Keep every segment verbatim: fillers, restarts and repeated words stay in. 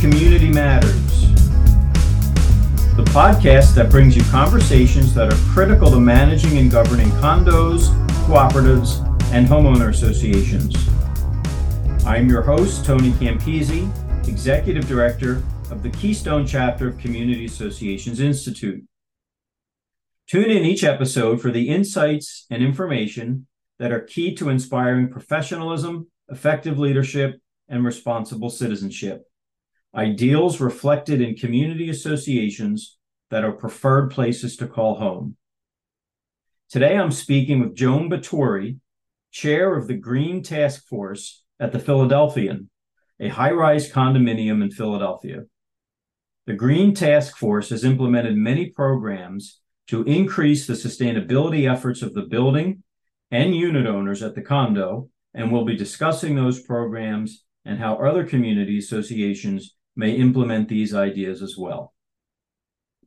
Community Matters, the podcast that brings you conversations that are critical to managing and governing condos, cooperatives, and homeowner associations. I'm your host, Tony Campisi, Executive Director of the Keystone Chapter of Community Associations Institute. Tune in each episode for the insights and information that are key to inspiring professionalism, effective leadership, and responsible citizenship. Ideals reflected in community associations that are preferred places to call home. Today, I'm speaking with Joan Batory, Chair of the Green Task Force at the Philadelphian, a high-rise condominium in Philadelphia. The Green Task Force has implemented many programs to increase the sustainability efforts of the building and unit owners at the condo, and we'll be discussing those programs and how other community associations may implement these ideas as well.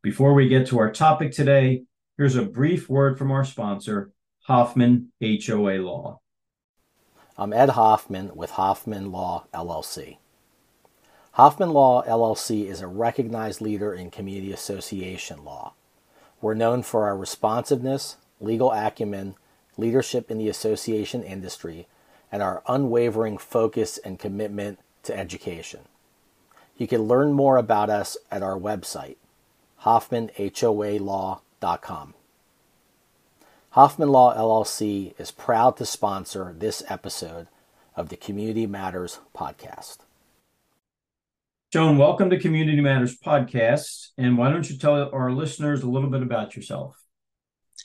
Before we get to our topic today, here's a brief word from our sponsor, Hoffman H O A Law. I'm Ed Hoffman with Hoffman Law, L L C. Hoffman Law, L L C is a recognized leader in community association law. We're known for our responsiveness, legal acumen, leadership in the association industry, and our unwavering focus and commitment to education. You can learn more about us at our website, hoffman h o a law dot com. Hoffman Law L L C is proud to sponsor this episode of the Community Matters podcast. Joan, welcome to Community Matters podcast, and why don't you tell our listeners a little bit about yourself?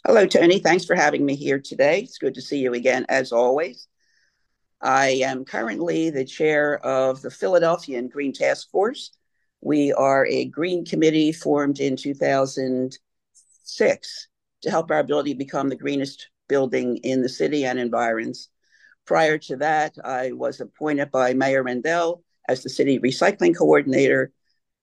Hello, Tony. Thanks for having me here today. It's good to see you again, as always. I am currently the chair of the Philadelphian Green Task Force. We are a green committee formed in two thousand six to help our building become the greenest building in the city and environs. Prior to that, I was appointed by Mayor Rendell as the city recycling coordinator.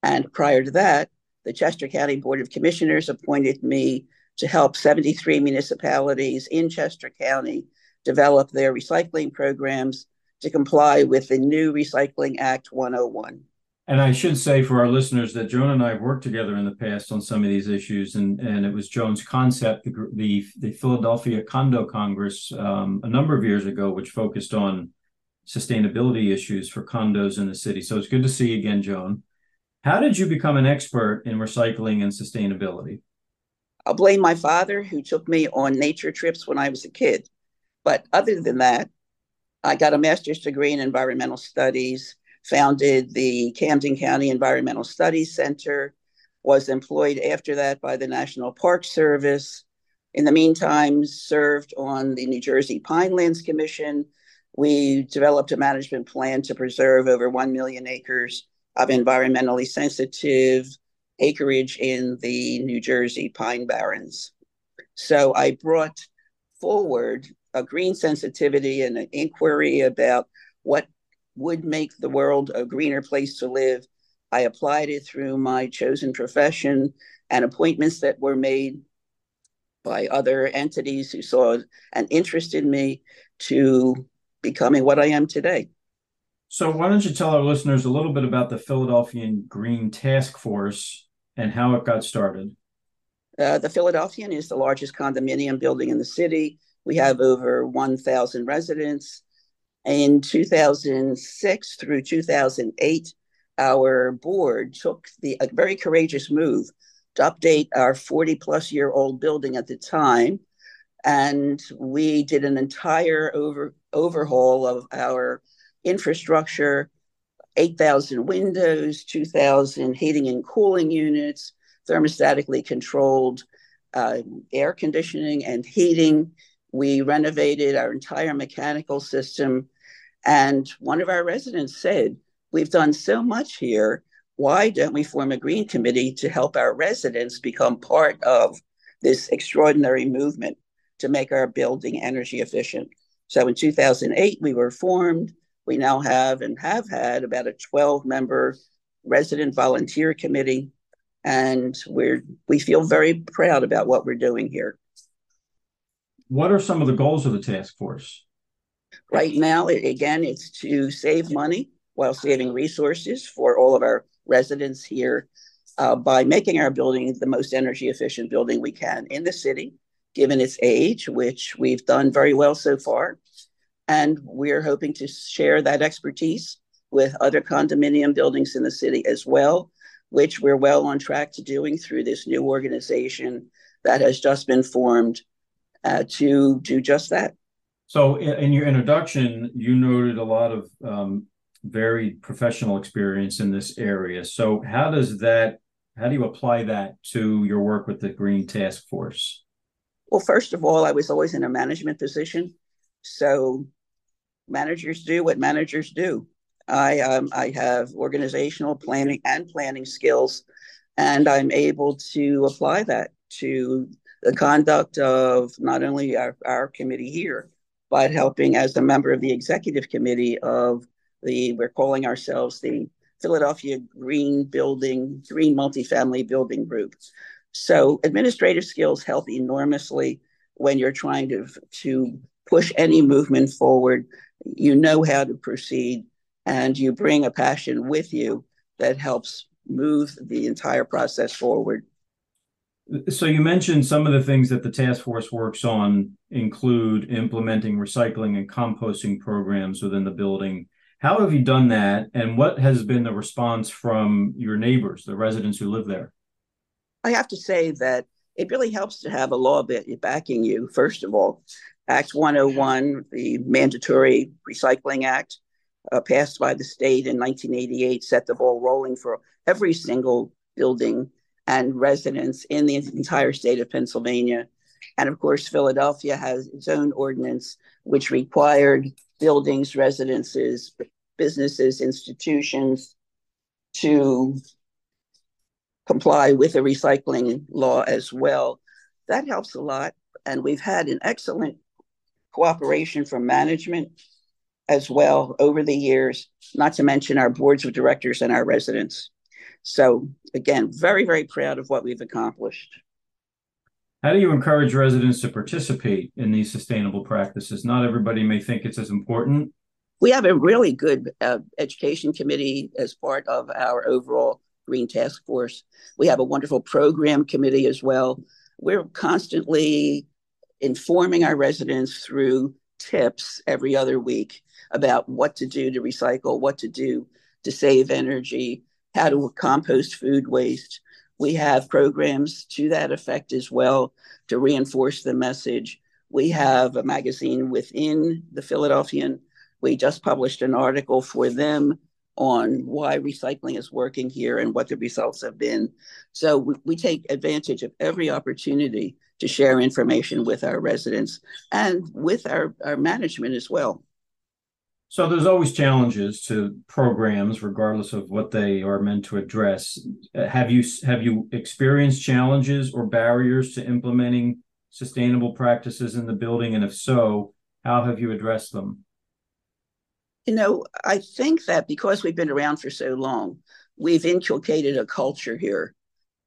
And prior to that, the Chester County Board of Commissioners appointed me to help seventy-three municipalities in Chester County develop their recycling programs to comply with the new Recycling Act one oh one. And I should say for our listeners that Joan and I have worked together in the past on some of these issues, and, and it was Joan's concept, the, the, the Philadelphia Condo Congress um, a number of years ago, which focused on sustainability issues for condos in the city. So it's good to see you again, Joan. How did you become an expert in recycling and sustainability? I'll blame my father, who took me on nature trips when I was a kid. But other than that, I got a master's degree in environmental studies, founded the Camden County Environmental Studies Center, was employed after that by the National Park Service. In the meantime, served on the New Jersey Pinelands Commission. We developed a management plan to preserve over one million acres of environmentally sensitive acreage in the New Jersey Pine Barrens. So I brought forward a green sensitivity and an inquiry about what would make the world a greener place to live. I applied it through my chosen profession and appointments that were made by other entities who saw an interest in me to becoming what I am today. So why don't you tell our listeners a little bit about the Philadelphian Green Task Force and how it got started? Uh, the Philadelphian is the largest condominium building in the city. We have over one thousand residents. In two thousand six through two thousand eight, our board took the a very courageous move to update our forty plus year old building at the time. And we did an entire over, overhaul of our infrastructure, eight thousand windows, two thousand heating and cooling units, thermostatically controlled uh, air conditioning and heating. We renovated our entire mechanical system, and one of our residents said, "We've done so much here. Why don't we form a green committee to help our residents become part of this extraordinary movement to make our building energy efficient?" So in two thousand eight, we were formed. We now have and have had about a twelve member resident volunteer committee, and we're we feel very proud about what we're doing here. What are some of the goals of the task force? Right now, it, again, it's to save money while saving resources for all of our residents here uh, by making our building the most energy efficient building we can in the city, given its age, which we've done very well so far. And we're hoping to share that expertise with other condominium buildings in the city as well, which we're well on track to doing through this new organization that has just been formed uh, to do just that. So in, in your introduction, you noted a lot of um, varied professional experience in this area. So how does that, how do you apply that to your work with the Green Task Force? Well, first of all, I was always in a management position. So managers do what managers do. I um, I have organizational planning and planning skills, and I'm able to apply that to the conduct of not only our, our committee here, but helping as a member of the executive committee of the, we're calling ourselves the Philadelphia Green Building, Green Multifamily Building Group. So administrative skills help enormously when you're trying to, to push any movement forward. You know how to proceed, and you bring a passion with you that helps move the entire process forward. So you mentioned some of the things that the task force works on include implementing recycling and composting programs within the building. How have you done that, and what has been the response from your neighbors, the residents who live there? I have to say that it really helps to have a law backing you, first of all. Act one oh one, the Mandatory Recycling Act, uh, passed by the state in nineteen eighty-eight, set the ball rolling for every single building and residents in the entire state of Pennsylvania. And of course, Philadelphia has its own ordinance, which required buildings, residences, businesses, institutions to comply with the recycling law as well. That helps a lot. And we've had an excellent cooperation from management as well over the years, not to mention our boards of directors and our residents. So again, very, very proud of what we've accomplished. How do you encourage residents to participate in these sustainable practices? Not everybody may think it's as important. We have a really good uh, education committee as part of our overall Green Task Force. We have a wonderful program committee as well. We're constantly informing our residents through tips every other week about what to do to recycle, what to do to save energy, how to compost food waste. We have programs to that effect as well to reinforce the message. We have a magazine within the Philadelphian. We just published an article for them on why recycling is working here and what the results have been. So we, we take advantage of every opportunity to share information with our residents and with our, our management as well. So there's always challenges to programs, regardless of what they are meant to address. Have you have you experienced challenges or barriers to implementing sustainable practices in the building? And if so, how have you addressed them? You know, I think that because we've been around for so long, we've inculcated a culture here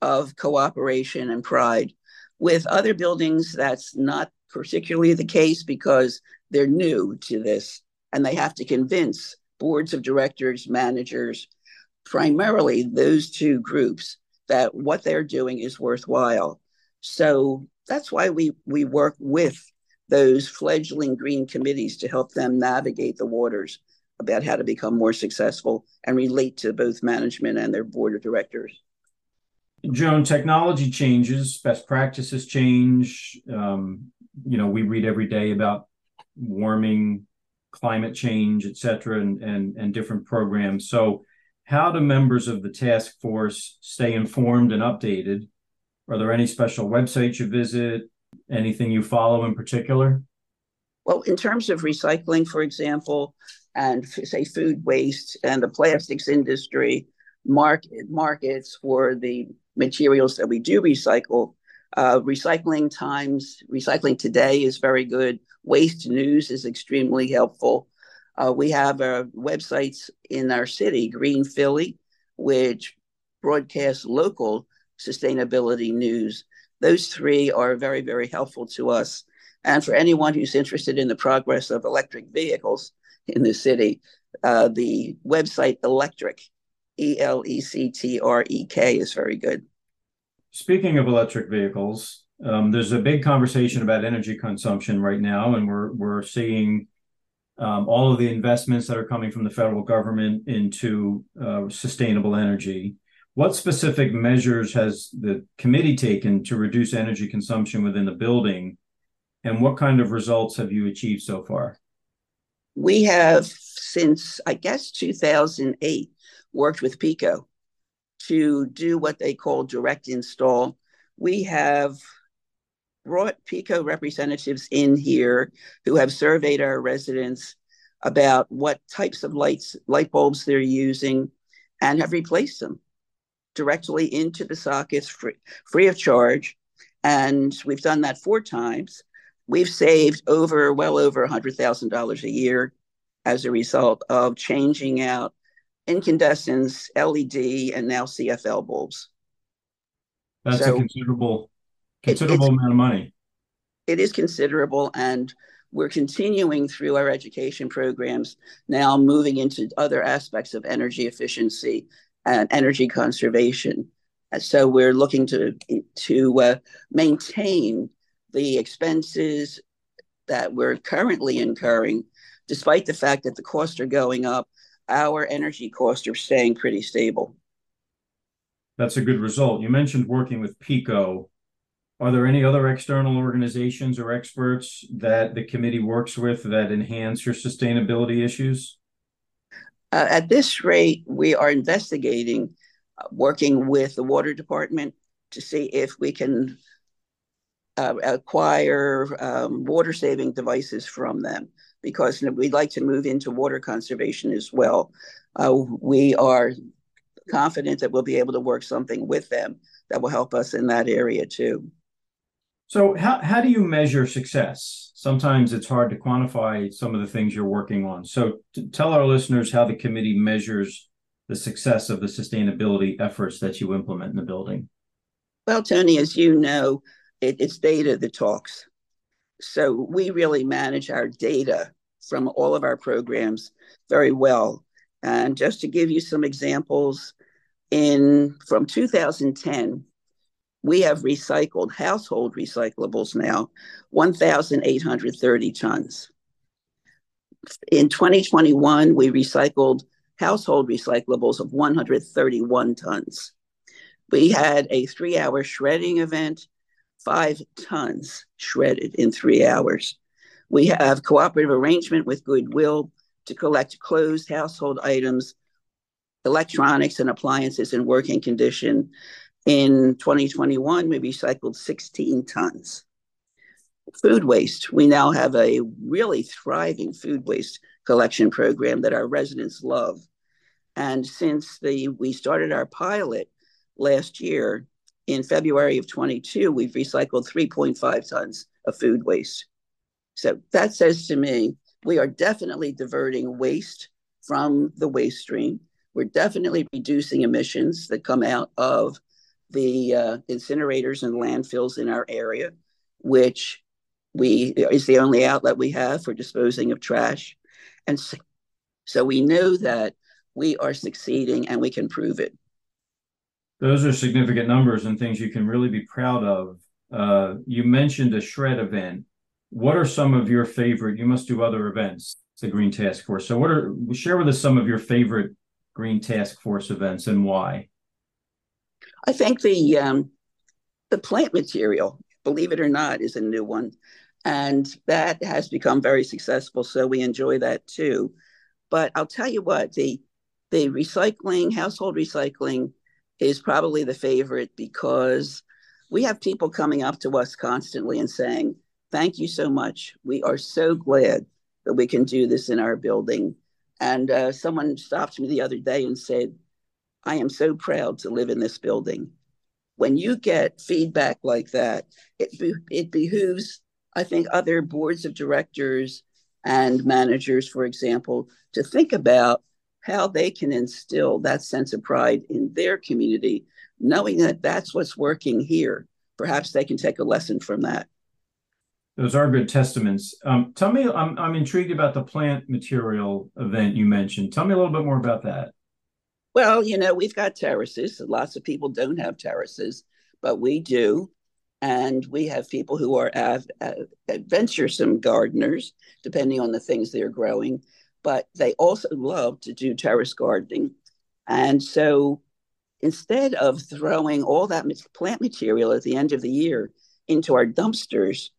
of cooperation and pride. With other buildings, that's not particularly the case because they're new to this. And they have to convince boards of directors, managers, primarily those two groups, that what they're doing is worthwhile. So that's why we, we work with those fledgling green committees to help them navigate the waters about how to become more successful and relate to both management and their board of directors. Joan, technology changes, best practices change. Um, you know, we read every day about warming, climate change, et cetera, and, and, and different programs. So how do members of the task force stay informed and updated? Are there any special websites you visit? Anything you follow in particular? Well, in terms of recycling, for example, and say food waste and the plastics industry, market markets for the materials that we do recycle, Uh, recycling times, Recycling Today is very good. Waste News is extremely helpful. Uh, we have our websites in our city, Green Philly, which broadcasts local sustainability news. Those three are very, very helpful to us. And for anyone who's interested in the progress of electric vehicles in the city, uh, the website Electrek E L E C T R E K is very good. Speaking of electric vehicles, um, there's a big conversation about energy consumption right now, and we're we're seeing um, all of the investments that are coming from the federal government into uh, sustainable energy. What specific measures has the committee taken to reduce energy consumption within the building, and what kind of results have you achieved so far? We have, since I guess two thousand eight, worked with PICO to do what they call direct install. We have brought PICO representatives in here who have surveyed our residents about what types of lights, light bulbs they're using, and have replaced them directly into the sockets free, free of charge. And we've done that four times. We've saved over, well over one hundred thousand dollars a year as a result of changing out incandescents, L E D, and now C F L bulbs. That's so a considerable, considerable it, amount of money. It is considerable, and we're continuing through our education programs now, moving into other aspects of energy efficiency and energy conservation. So we're looking to to uh, maintain the expenses that we're currently incurring, despite the fact that the costs are going up. Our energy costs are staying pretty stable. That's a good result. You mentioned working with PICO. Are there any other external organizations or experts that the committee works with that enhance your sustainability issues? Uh, at this rate, we are investigating, uh, working with the water department to see if we can uh, acquire um, water-saving devices from them, because we'd like to move into water conservation as well. Uh, we are confident that we'll be able to work something with them that will help us in that area too. So how, how do you measure success? Sometimes it's hard to quantify some of the things you're working on. So tell our listeners how the committee measures the success of the sustainability efforts that you implement in the building. Well, Tony, as you know, it, it's data that talks. So we really manage our data from all of our programs very well. And just to give you some examples, in from two thousand ten, we have recycled household recyclables now, one thousand eight hundred thirty tons. In twenty twenty-one, we recycled household recyclables of one hundred thirty-one tons. We had a three-hour shredding event. Five tons shredded in three hours. We have cooperative arrangement with Goodwill to collect closed household items, electronics and appliances in working condition. In twenty twenty-one, we recycled sixteen tons. Food waste. We now have a really thriving food waste collection program that our residents love. And since the we started our pilot last year, in February of twenty-two, we've recycled three point five tons of food waste. So that says to me, we are definitely diverting waste from the waste stream. We're definitely reducing emissions that come out of the uh, incinerators and landfills in our area, which we is the only outlet we have for disposing of trash. And so, so we know that we are succeeding and we can prove it. Those are significant numbers and things you can really be proud of. Uh, you mentioned a shred event. What are some of your favorite? You must do other events, the Green Task Force. So what are share with us some of your favorite Green Task Force events and why? I think the um, the plant material, believe it or not, is a new one. And that has become very successful. So we enjoy that too. But I'll tell you what, the the recycling, household recycling, is probably the favorite, because we have people coming up to us constantly and saying, thank you so much. We are so glad that we can do this in our building. And uh, someone stopped me the other day and said, I am so proud to live in this building. When you get feedback like that, it, be- it behooves, I think, other boards of directors and managers, for example, to think about how they can instill that sense of pride in their community, knowing that that's what's working here. Perhaps they can take a lesson from that. Those are good testaments. Um, tell me, I'm, I'm intrigued about the plant material event you mentioned. Tell me a little bit more about that. Well, you know, we've got terraces. Lots of people don't have terraces, but we do. And we have people who are av- adventuresome gardeners, depending on the things they're growing. But they also love to do terrace gardening. And so instead of throwing all that plant material at the end of the year into our dumpsters,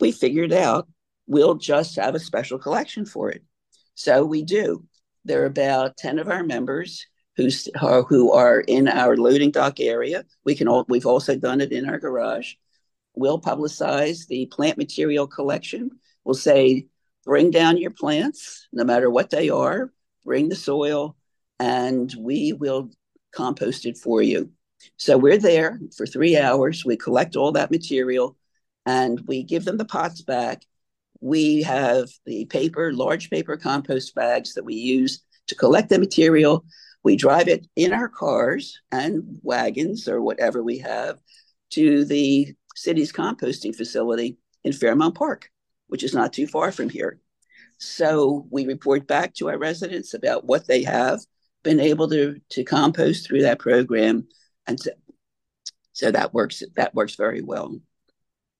we figured out we'll just have a special collection for it. So we do. There are about ten of our members who's, uh, who are in our loading dock area. We can all, we've also done it in our garage. We'll publicize the plant material collection. We'll say, bring down your plants, no matter what they are, bring the soil, and we will compost it for you. So we're there for three hours. We collect all that material and we give them the pots back. We have the paper, large paper compost bags that we use to collect the material. We drive it in our cars and wagons or whatever we have to the city's composting facility in Fairmount Park, which is not too far from here. So we report back to our residents about what they have been able to, to compost through that program. And so, so that works, that works very well.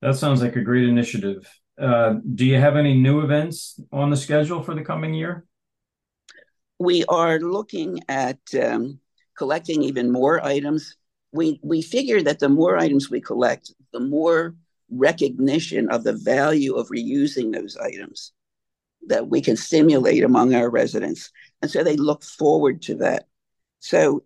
That sounds like a great initiative. Uh, do you have any new events on the schedule for the coming year? We are looking at um, collecting even more items. We, we figure that the more items we collect, the more recognition of the value of reusing those items that we can stimulate among our residents. And so they look forward to that. So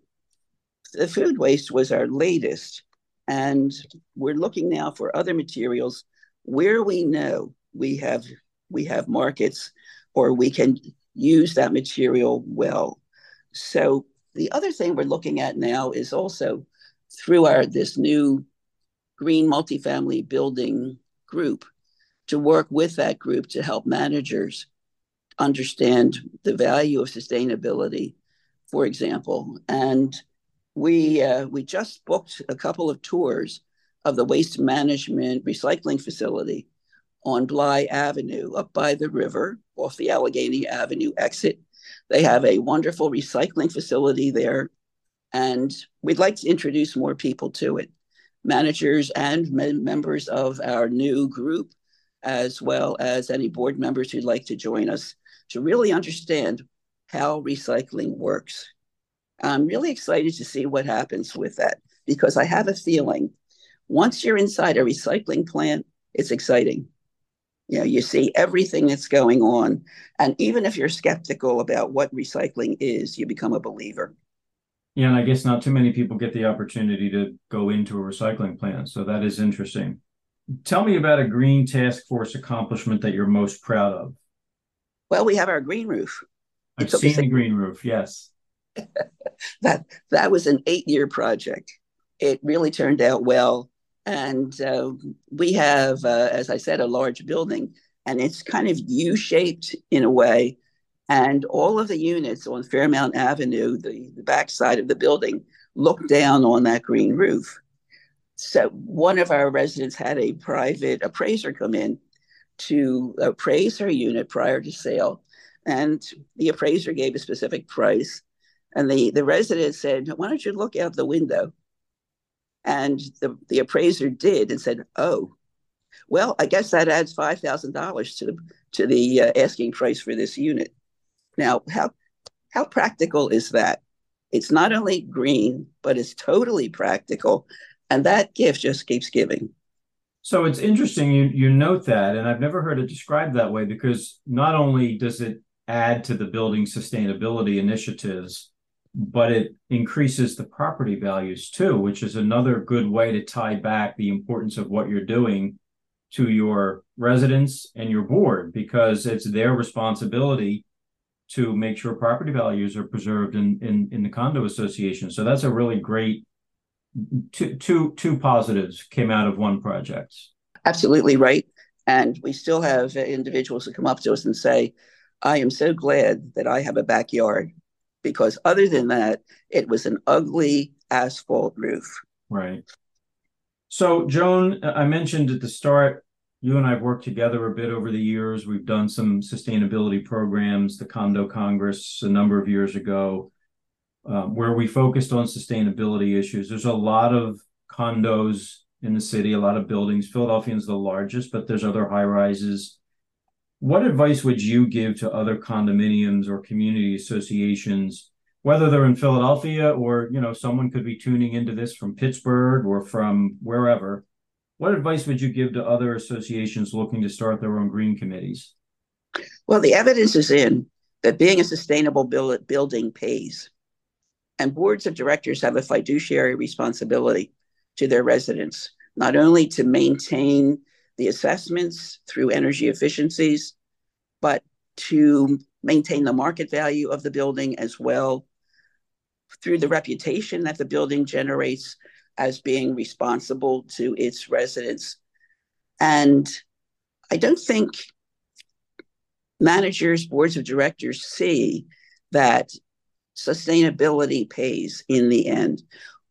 the food waste was our latest, and we're looking now for other materials where we know we have we have markets or we can use that material well. So the other thing we're looking at now is also through our this new Green Multifamily Building Group, to work with that group to help managers understand the value of sustainability, for example. And we uh, we just booked a couple of tours of the waste management recycling facility on Bly Avenue up by the river off the Allegheny Avenue exit. They have a wonderful recycling facility there, and we'd like to introduce more people to it, managers and members of our new group, as well as any board members who'd like to join us to really understand how recycling works. I'm really excited to see what happens with that, because I have a feeling once you're inside a recycling plant, it's exciting. You know, you see everything that's going on. And even if you're skeptical about what recycling is, you become a believer. Yeah, and I guess not too many people get the opportunity to go into a recycling plant. So that is interesting. Tell me about a green task force accomplishment that you're most proud of. Well, we have our green roof. I've it's seen the green roof, yes. that that was an eight-year project. It really turned out well. And uh, we have, uh, as I said, a large building, and it's kind of U-shaped in a way. And all of the units on Fairmount Avenue, the, the backside of the building, look down on that green roof. So one of our residents had a private appraiser come in to appraise her unit prior to sale. And the appraiser gave a specific price. And the, the resident said, why don't you look out the window? And the, the appraiser did and said, oh, well, I guess that adds five thousand dollars to the, to the uh, asking price for this unit. Now, how how practical is that? It's not only green, but it's totally practical. And that gift just keeps giving. So it's interesting you, you note that, and I've never heard it described that way, because not only does it add to the building sustainability initiatives, but it increases the property values too, which is another good way to tie back the importance of what you're doing to your residents and your board, because it's their responsibility to make sure property values are preserved in, in, in the condo association. So that's a really great, two, two, two positives came out of one project. Absolutely right. And we still have individuals who come up to us and say, I am so glad that I have a backyard, because other than that, it was an ugly asphalt roof. Right. So, Joan, I mentioned at the start, you and I have worked together a bit over the years. We've done some sustainability programs, the Condo Congress a number of years ago. um, where we focused on sustainability issues. There's a lot of condos in the city, a lot of buildings. Philadelphia is the largest, but there's other high rises. What advice would you give to other condominiums or community associations, whether they're in Philadelphia or, you know, someone could be tuning into this from Pittsburgh or from wherever? What advice would you give to other associations looking to start their own green committees? Well, the evidence is in that being a sustainable build- building pays, and boards of directors have a fiduciary responsibility to their residents, not only to maintain the assessments through energy efficiencies, but to maintain the market value of the building as well through the reputation that the building generates as being responsible to its residents. And I don't think managers, boards of directors see that sustainability pays in the end.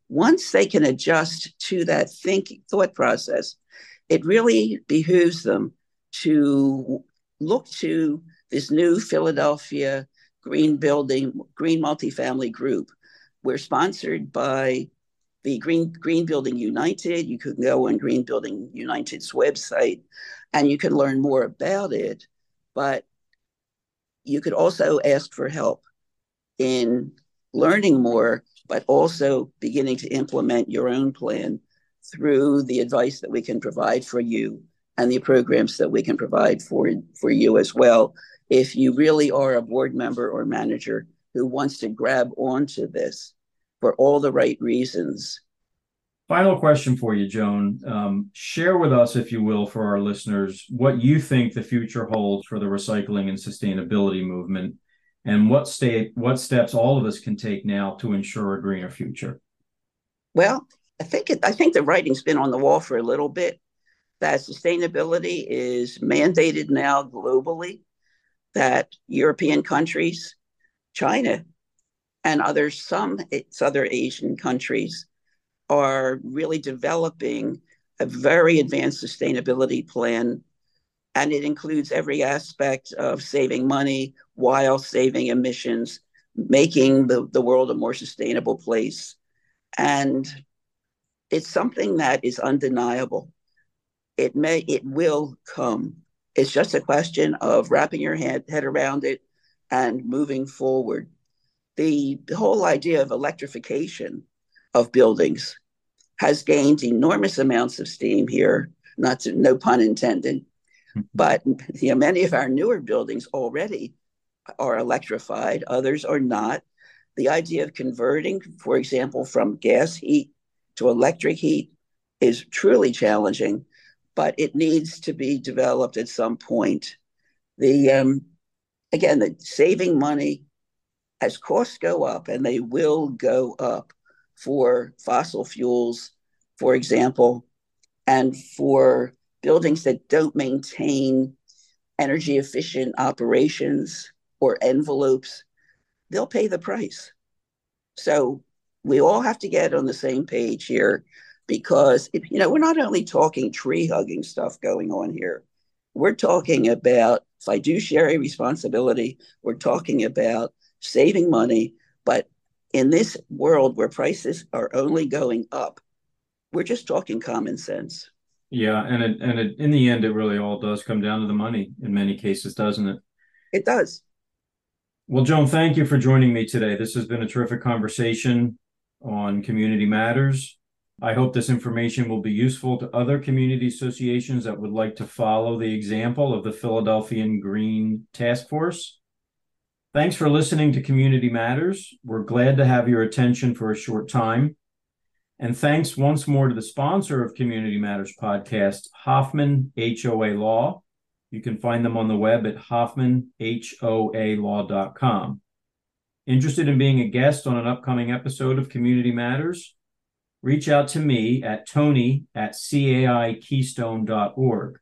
Once they can adjust to that thinking, thought process, it really behooves them to look to this new Philadelphia Green Building, Green Multifamily Group. We're sponsored by the Green, Green Building United. You can go on Green Building United's website and you can learn more about it, but you could also ask for help in learning more, but also beginning to implement your own plan through the advice that we can provide for you and the programs that we can provide for, for you as well, if you really are a board member or manager who wants to grab onto this for all the right reasons. Final question for you, Joan. Um, share with us, if you will, for our listeners, what you think the future holds for the recycling and sustainability movement, and what state, what steps all of us can take now to ensure a greener future. Well, I think it, I think the writing's been on the wall for a little bit, that sustainability is mandated now globally, that European countries, China, and other some it's other Asian countries are really developing a very advanced sustainability plan. And it includes every aspect of saving money while saving emissions, making the, the world a more sustainable place. And it's something that is undeniable. It may, it will come. It's just a question of wrapping your head, head around it and moving forward. The, the whole idea of electrification of buildings has gained enormous amounts of steam here, not to, no pun intended. But you know, many of our newer buildings already are electrified, others are not. The idea of converting, for example, from gas heat to electric heat is truly challenging, but it needs to be developed at some point. The um, again, the saving money, as costs go up, and they will go up for fossil fuels, for example, and for buildings that don't maintain energy efficient operations or envelopes, they'll pay the price. So we all have to get on the same page here, because if, you know, we're not only talking tree hugging stuff going on here, we're talking about fiduciary responsibility, we're talking about saving money, but in this world where prices are only going up, we're just talking common sense. Yeah, and it, and it, in the end, it really all does come down to the money in many cases, doesn't it? It does. Well, Joan, thank you for joining me today. This has been a terrific conversation on Community Matters. I hope this information will be useful to other community associations that would like to follow the example of the Philadelphian Green Task Force. Thanks for listening to Community Matters. We're glad to have your attention for a short time. And thanks once more to the sponsor of Community Matters podcast, Hoffman H O A Law. You can find them on the web at hoffman h o a law dot com. Interested in being a guest on an upcoming episode of Community Matters? Reach out to me at tony at c a i keystone dot org.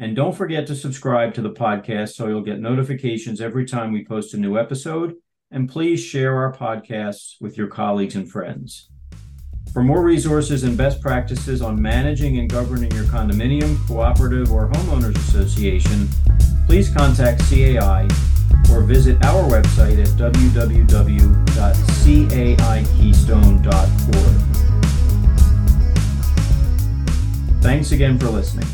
And don't forget to subscribe to the podcast so you'll get notifications every time we post a new episode. And please share our podcasts with your colleagues and friends. For more resources and best practices on managing and governing your condominium, cooperative, or homeowners association, please contact C A I or visit our website at w w w dot c a i keystone dot org. A I keystone dot org. Thanks again for listening.